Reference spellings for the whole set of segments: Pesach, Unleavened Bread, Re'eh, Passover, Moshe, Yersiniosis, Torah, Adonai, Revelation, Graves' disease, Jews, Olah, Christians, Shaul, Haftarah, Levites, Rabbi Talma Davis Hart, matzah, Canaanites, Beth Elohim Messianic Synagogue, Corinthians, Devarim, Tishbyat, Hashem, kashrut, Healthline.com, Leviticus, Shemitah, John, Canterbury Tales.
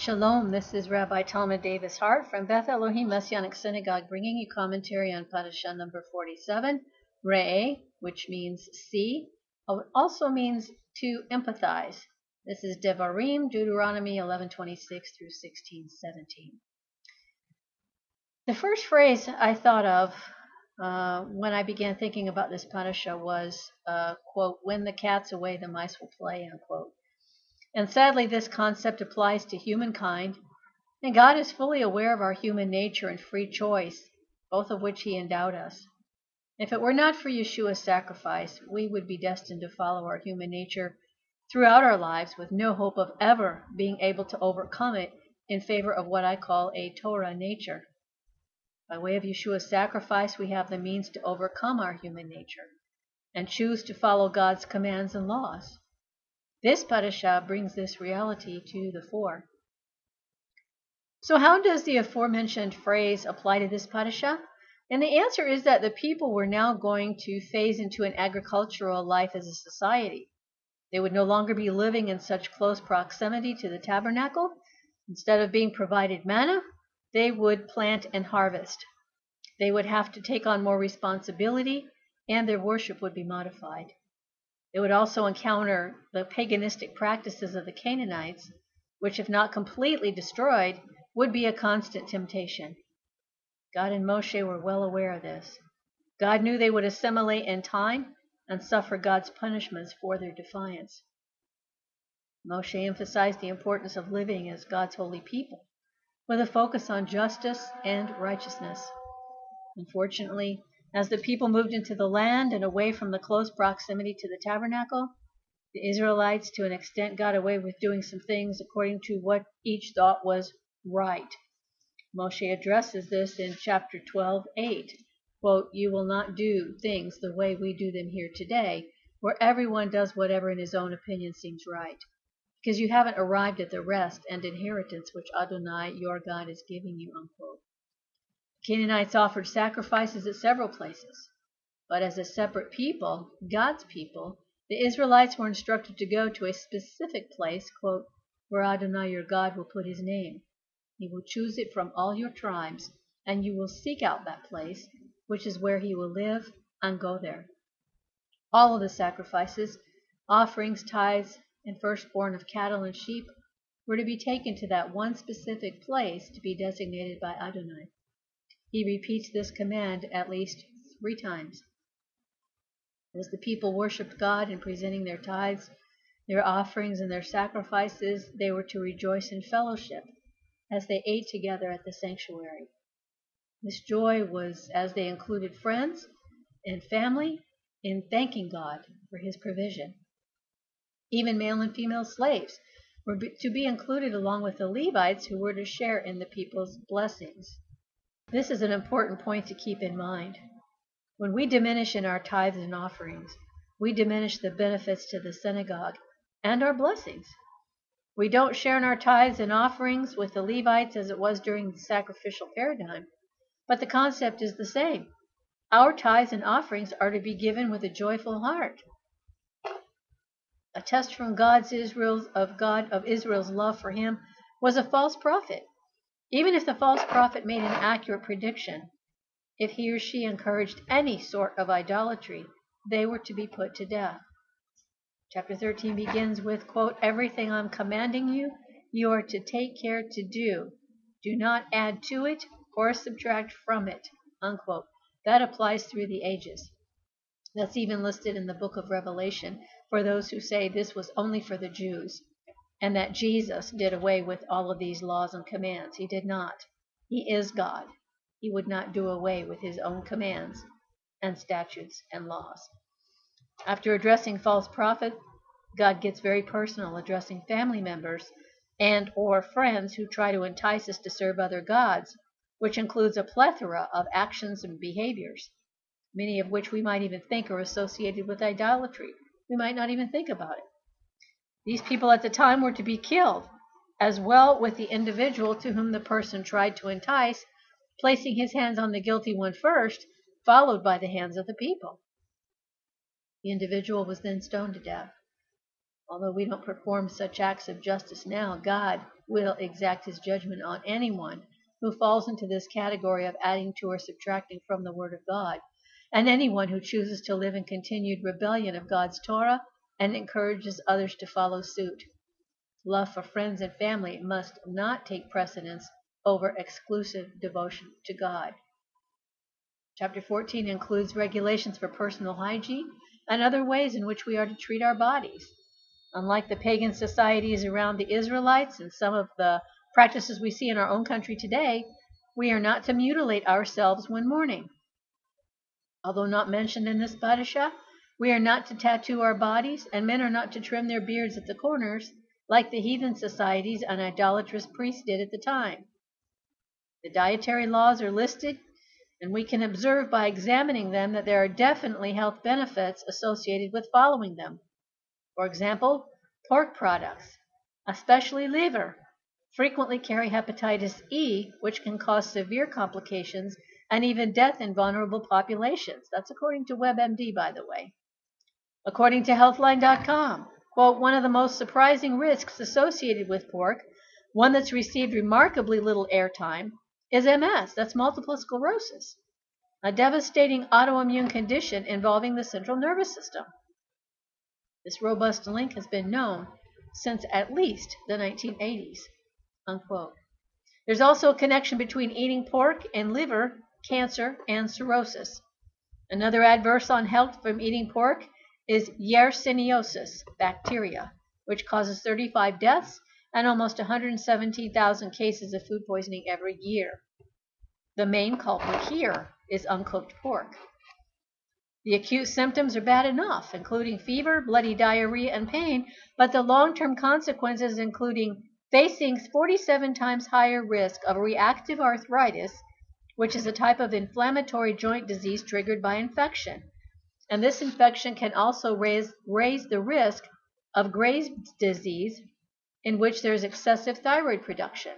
Shalom, this is Rabbi Talma Davis Hart from Beth Elohim Messianic Synagogue, bringing you commentary on Parashah number 47, Re'eh, which means see, also means to empathize. This is Devarim, Deuteronomy 11:26 through 16:17. The first phrase I thought of when I began thinking about this Parashah was, quote, when the cat's away, the mice will play, unquote. And sadly, this concept applies to humankind, and God is fully aware of our human nature and free choice, both of which he endowed us. If it were not for Yeshua's sacrifice, we would be destined to follow our human nature throughout our lives with no hope of ever being able to overcome it in favor of what I call a Torah nature. By way of Yeshua's sacrifice, we have the means to overcome our human nature and choose to follow God's commands and laws. This Parashah brings this reality to the fore. So how does the aforementioned phrase apply to this Parashah? And the answer is that the people were now going to phase into an agricultural life as a society. They would no longer be living in such close proximity to the tabernacle. Instead of being provided manna, they would plant and harvest. They would have to take on more responsibility, and their worship would be modified. They would also encounter the paganistic practices of the Canaanites, which, if not completely destroyed, would be a constant temptation. God and Moshe were well aware of this. God knew they would assimilate in time and suffer God's punishments for their defiance. Moshe emphasized the importance of living as God's holy people, with a focus on justice and righteousness. Unfortunately, as the people moved into the land and away from the close proximity to the tabernacle, the Israelites, to an extent, got away with doing some things according to what each thought was right. Moshe addresses this in chapter 12:8. Quote, "You will not do things the way we do them here today, where everyone does whatever in his own opinion seems right, because you haven't arrived at the rest and inheritance which Adonai, your God, is giving you," unquote. Canaanites offered sacrifices at several places, but as a separate people, God's people, the Israelites were instructed to go to a specific place, quote, "where Adonai your God will put his name. He will choose it from all your tribes, and you will seek out that place, which is where he will live, and go there." All of the sacrifices, offerings, tithes, and firstborn of cattle and sheep were to be taken to that one specific place to be designated by Adonai. He repeats this command at least 3 times. As the people worshipped God in presenting their tithes, their offerings, and their sacrifices, they were to rejoice in fellowship as they ate together at the sanctuary. This joy was as they included friends and family in thanking God for his provision. Even male and female slaves were to be included along with the Levites, who were to share in the people's blessings. This is an important point to keep in mind. When we diminish in our tithes and offerings, we diminish the benefits to the synagogue and our blessings. We don't share in our tithes and offerings with the Levites as it was during the sacrificial paradigm, but the concept is the same. Our tithes and offerings are to be given with a joyful heart, a test from God of Israel's love for him was a false prophet. Even if the false prophet made an accurate prediction, if he or she encouraged any sort of idolatry, they were to be put to death. Chapter 13 begins with, quote, "Everything I'm commanding you, you are to take care to do. Do not add to it or subtract from it," unquote. That applies through the ages. That's even listed in the book of Revelation for those who say this was only for the Jews, and that Jesus did away with all of these laws and commands. He did not. He is God. He would not do away with his own commands and statutes and laws. After addressing false prophets, God gets very personal, addressing family members and or friends who try to entice us to serve other gods, which includes a plethora of actions and behaviors, many of which we might even think are associated with idolatry. We might not even think about it. These people at the time were to be killed, as well with the individual to whom the person tried to entice, placing his hands on the guilty one first, followed by the hands of the people. The individual was then stoned to death. Although we don't perform such acts of justice now, God will exact his judgment on anyone who falls into this category of adding to or subtracting from the Word of God, and anyone who chooses to live in continued rebellion of God's Torah and encourages others to follow suit. Love for friends and family must not take precedence over exclusive devotion to God. Chapter 14 includes regulations for personal hygiene and other ways in which we are to treat our bodies. Unlike the pagan societies around the Israelites and some of the practices we see in our own country today, we are not to mutilate ourselves when mourning. Although not mentioned in this Parashah, we are not to tattoo our bodies, and men are not to trim their beards at the corners like the heathen societies and idolatrous priests did at the time. The dietary laws are listed, and we can observe by examining them that there are definitely health benefits associated with following them. For example, pork products, especially liver, frequently carry hepatitis E, which can cause severe complications and even death in vulnerable populations. That's according to WebMD, by the way. According to Healthline.com, quote, one of the most surprising risks associated with pork, one that's received remarkably little airtime, is MS, that's multiple sclerosis, a devastating autoimmune condition involving the central nervous system. This robust link has been known since at least the 1980s, unquote. There's also a connection between eating pork and liver, cancer, and cirrhosis. Another adverse on health from eating pork is Yersiniosis bacteria, which causes 35 deaths and almost 117,000 cases of food poisoning every year. The main culprit here is uncooked pork. The acute symptoms are bad enough, including fever, bloody diarrhea, and pain, but the long-term consequences, including facing 47 times higher risk of reactive arthritis, which is a type of inflammatory joint disease triggered by infection. And this infection can also raise the risk of Graves' disease, in which there is excessive thyroid production.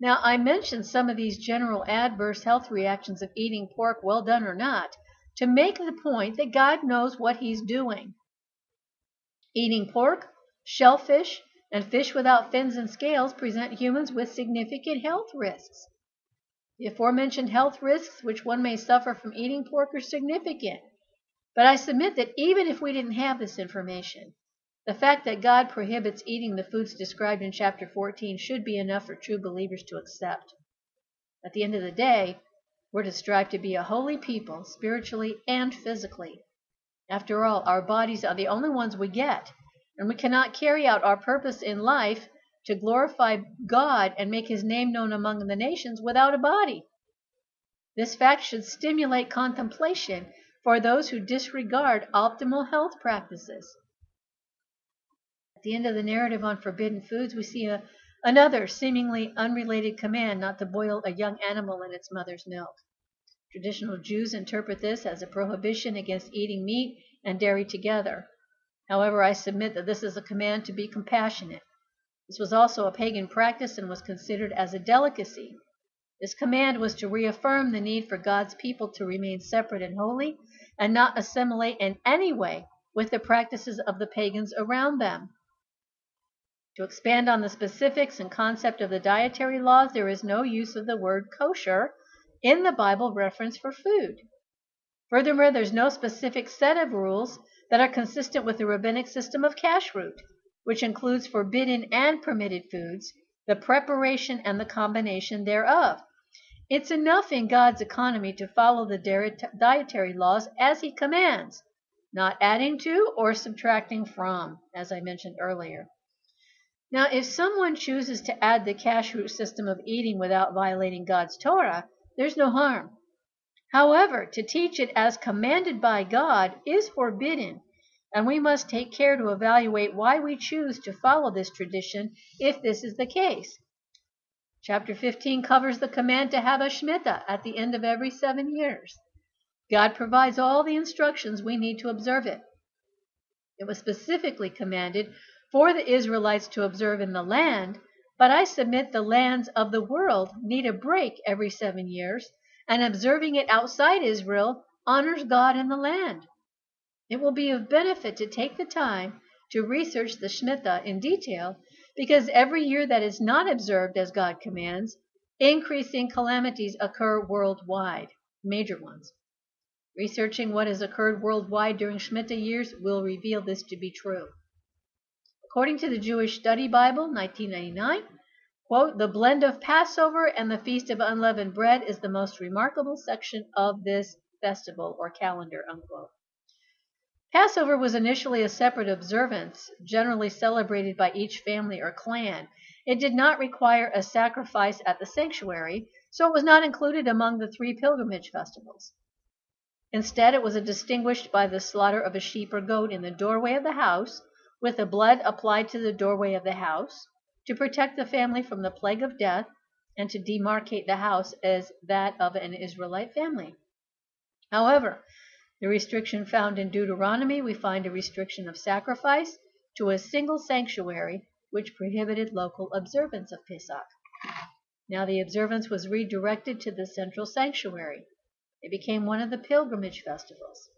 Now, I mentioned some of these general adverse health reactions of eating pork, well done or not, to make the point that God knows what he's doing. Eating pork, shellfish, and fish without fins and scales present humans with significant health risks. The aforementioned health risks which one may suffer from eating pork are significant, but I submit that even if we didn't have this information, the fact that God prohibits eating the foods described in chapter 14 should be enough for true believers to accept. At the end of the day, we're to strive to be a holy people, spiritually and physically. After all, our bodies are the only ones we get, and we cannot carry out our purpose in life to glorify God and make his name known among the nations without a body. This fact should stimulate contemplation for those who disregard optimal health practices. At the end of the narrative on forbidden foods, we see another seemingly unrelated command not to boil a young animal in its mother's milk. Traditional Jews interpret this as a prohibition against eating meat and dairy together. However, I submit that this is a command to be compassionate. This was also a pagan practice and was considered as a delicacy. This command was to reaffirm the need for God's people to remain separate and holy and not assimilate in any way with the practices of the pagans around them. To expand on the specifics and concept of the dietary laws, there is no use of the word kosher in the Bible reference for food. Furthermore, there's no specific set of rules that are consistent with the rabbinic system of kashrut, which includes forbidden and permitted foods, the preparation and the combination thereof. It's enough in God's economy to follow the dietary laws as he commands, not adding to or subtracting from, as I mentioned earlier. Now, if someone chooses to add the kashrut system of eating without violating God's Torah, there's no harm. However, to teach it as commanded by God is forbidden, and we must take care to evaluate why we choose to follow this tradition if this is the case. Chapter 15 covers the command to have a Shemitah at the end of every 7 years. God provides all the instructions we need to observe it. It was specifically commanded for the Israelites to observe in the land, but I submit the lands of the world need a break every 7 years, and observing it outside Israel honors God and the land. It will be of benefit to take the time to research the Shemitah in detail because every year that is not observed as God commands, increasing calamities occur worldwide, major ones. Researching what has occurred worldwide during Shemitah years will reveal this to be true. According to the Jewish Study Bible, 1999, quote, the blend of Passover and the Feast of Unleavened Bread is the most remarkable section of this festival or calendar, unquote. Passover was initially a separate observance, generally celebrated by each family or clan. It did not require a sacrifice at the sanctuary, so it was not included among the three pilgrimage festivals. Instead, it was distinguished by the slaughter of a sheep or goat in the doorway of the house, with the blood applied to the doorway of the house, to protect the family from the plague of death, and to demarcate the house as that of an Israelite family. However, the restriction found in Deuteronomy, we find a restriction of sacrifice to a single sanctuary, which prohibited local observance of Pesach. Now the observance was redirected to the central sanctuary. It became one of the pilgrimage festivals.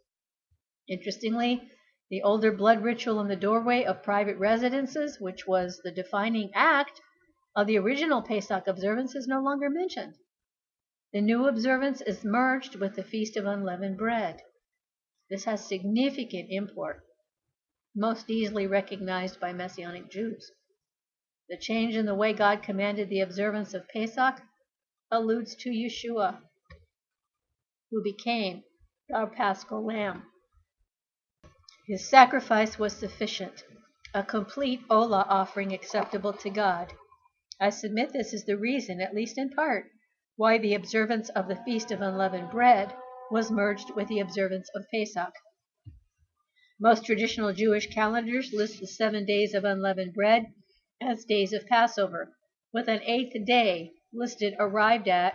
Interestingly, the older blood ritual in the doorway of private residences, which was the defining act of the original Pesach observance, is no longer mentioned. The new observance is merged with the Feast of Unleavened Bread. This has significant import, most easily recognized by Messianic Jews. The change in the way God commanded the observance of Pesach alludes to Yeshua, who became our Paschal Lamb. His sacrifice was sufficient, a complete Olah offering acceptable to God. I submit this is the reason, at least in part, why the observance of the Feast of Unleavened Bread was merged with the observance of Pesach. Most traditional Jewish calendars list the 7 days of unleavened bread as days of Passover, with an 8th day listed arrived at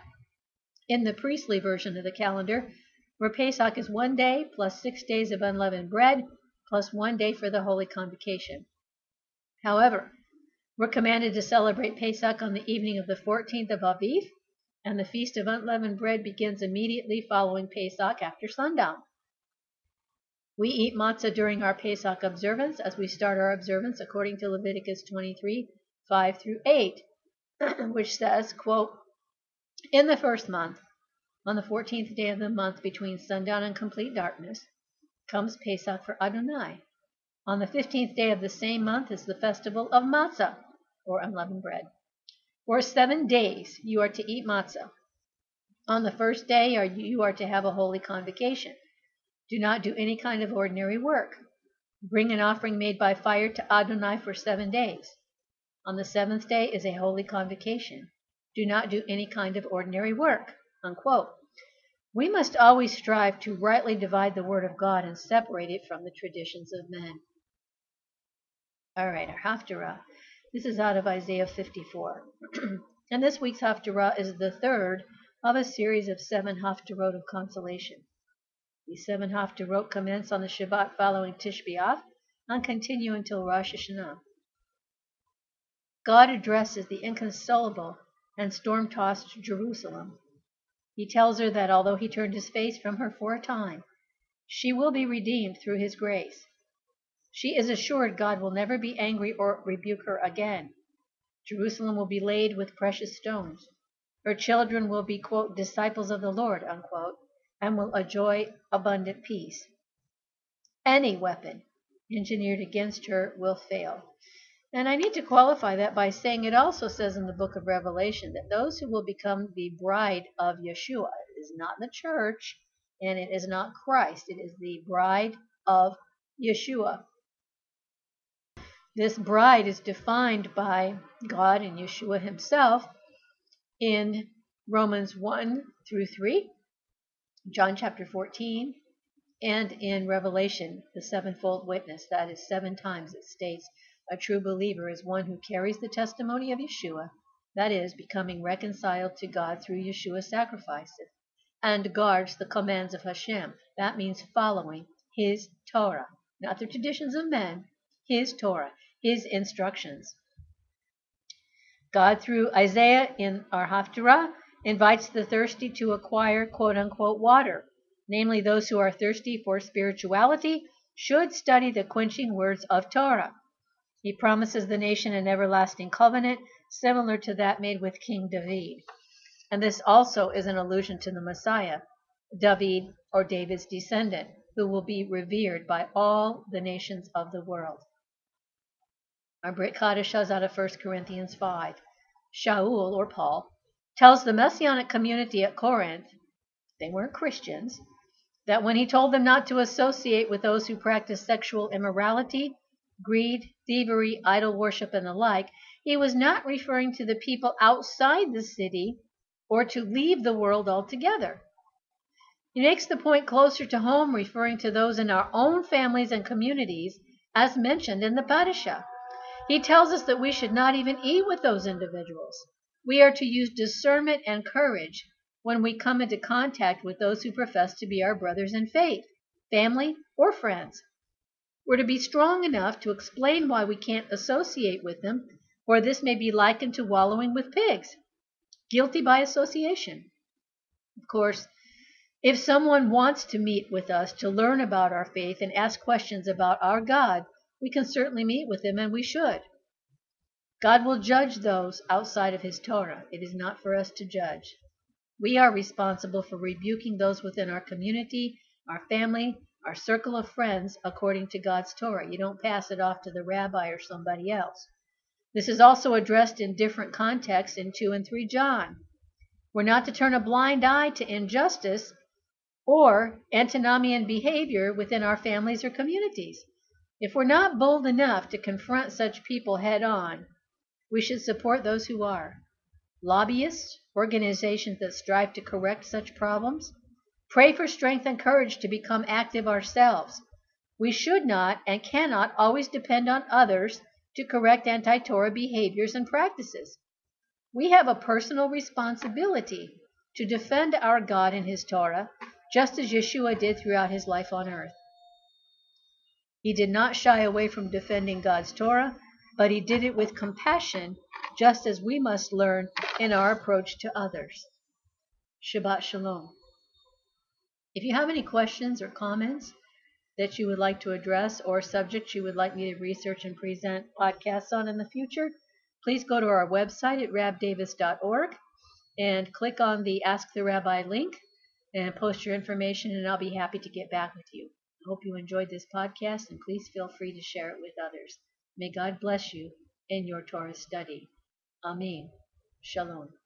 in the priestly version of the calendar, where Pesach is 1 day plus 6 days of unleavened bread, plus 1 day for the Holy Convocation. However, we're commanded to celebrate Pesach on the evening of the 14th of Aviv, and the Feast of Unleavened Bread begins immediately following Pesach after sundown. We eat matzah during our Pesach observance as we start our observance according to Leviticus 23, 5 through 8, which says, quote, in the first month, on the 14th day of the month between sundown and complete darkness, comes Pesach for Adonai. On the 15th day of the same month is the festival of matzah, or unleavened bread. For 7 days you are to eat matzah. On the first day you are to have a holy convocation. Do not do any kind of ordinary work. Bring an offering made by fire to Adonai for 7 days. On the 7th day is a holy convocation. Do not do any kind of ordinary work, unquote. We must always strive to rightly divide the word of God and separate it from the traditions of men. All right, our Haftarah. This is out of Isaiah 54. And this week's Haftarah is the third of a series of 7 Haftarot of consolation. These 7 Haftarot commence on the Shabbat following Tishbyat and continue until Rosh Hashanah. God addresses the inconsolable and storm-tossed Jerusalem. He tells her that although he turned his face from her for a time, she will be redeemed through his grace. She is assured God will never be angry or rebuke her again. Jerusalem will be laid with precious stones. Her children will be, quote, disciples of the Lord, unquote, and will enjoy abundant peace. Any weapon engineered against her will fail. And I need to qualify that by saying it also says in the book of Revelation that those who will become the bride of Yeshua, it is not the church, and it is not Christ. It is the bride of Yeshua. This bride is defined by God and Yeshua himself in Romans 1 through 3, John chapter 14, and in Revelation, the sevenfold witness. That is 7 times it states, a true believer is one who carries the testimony of Yeshua, that is, becoming reconciled to God through Yeshua's sacrifices, and guards the commands of Hashem. That means following his Torah, not the traditions of men, his Torah, his instructions. God, through Isaiah in our Haftarah, invites the thirsty to acquire, quote-unquote, water. Namely, those who are thirsty for spirituality should study the quenching words of Torah. He promises the nation an everlasting covenant, similar to that made with King David. And this also is an allusion to the Messiah, David or David's descendant, who will be revered by all the nations of the world. Our Brit Kadashah is out of 1 Corinthians 5. Shaul, or Paul, tells the Messianic community at Corinth, they weren't Christians, that when he told them not to associate with those who practice sexual immorality, greed, thievery, idol worship, and the like, he was not referring to the people outside the city or to leave the world altogether. He makes the point closer to home, referring to those in our own families and communities, as mentioned in the Parashah. He tells us that we should not even eat with those individuals. We are to use discernment and courage when we come into contact with those who profess to be our brothers in faith, family, or friends. We're to be strong enough to explain why we can't associate with them, or this may be likened to wallowing with pigs, guilty by association. Of course, if someone wants to meet with us to learn about our faith and ask questions about our God, we can certainly meet with them, and we should. God will judge those outside of his Torah. It is not for us to judge. We are responsible for rebuking those within our community, our family, our circle of friends, according to God's Torah. You don't pass it off to the rabbi or somebody else. This is also addressed in different contexts in 2 and 3 John. We're not to turn a blind eye to injustice or antinomian behavior within our families or communities. If we're not bold enough to confront such people head-on, we should support those who are. Lobbyists, organizations that strive to correct such problems, pray for strength and courage to become active ourselves. We should not and cannot always depend on others to correct anti-Torah behaviors and practices. We have a personal responsibility to defend our God and his Torah, just as Yeshua did throughout his life on earth. He did not shy away from defending God's Torah, but he did it with compassion, just as we must learn in our approach to others. Shabbat Shalom. If you have any questions or comments that you would like to address or subjects you would like me to research and present podcasts on in the future, please go to our website at rabdavis.org and click on the Ask the Rabbi link and post your information, and I'll be happy to get back with you. I hope you enjoyed this podcast, and please feel free to share it with others. May God bless you in your Torah study. Amen. Shalom.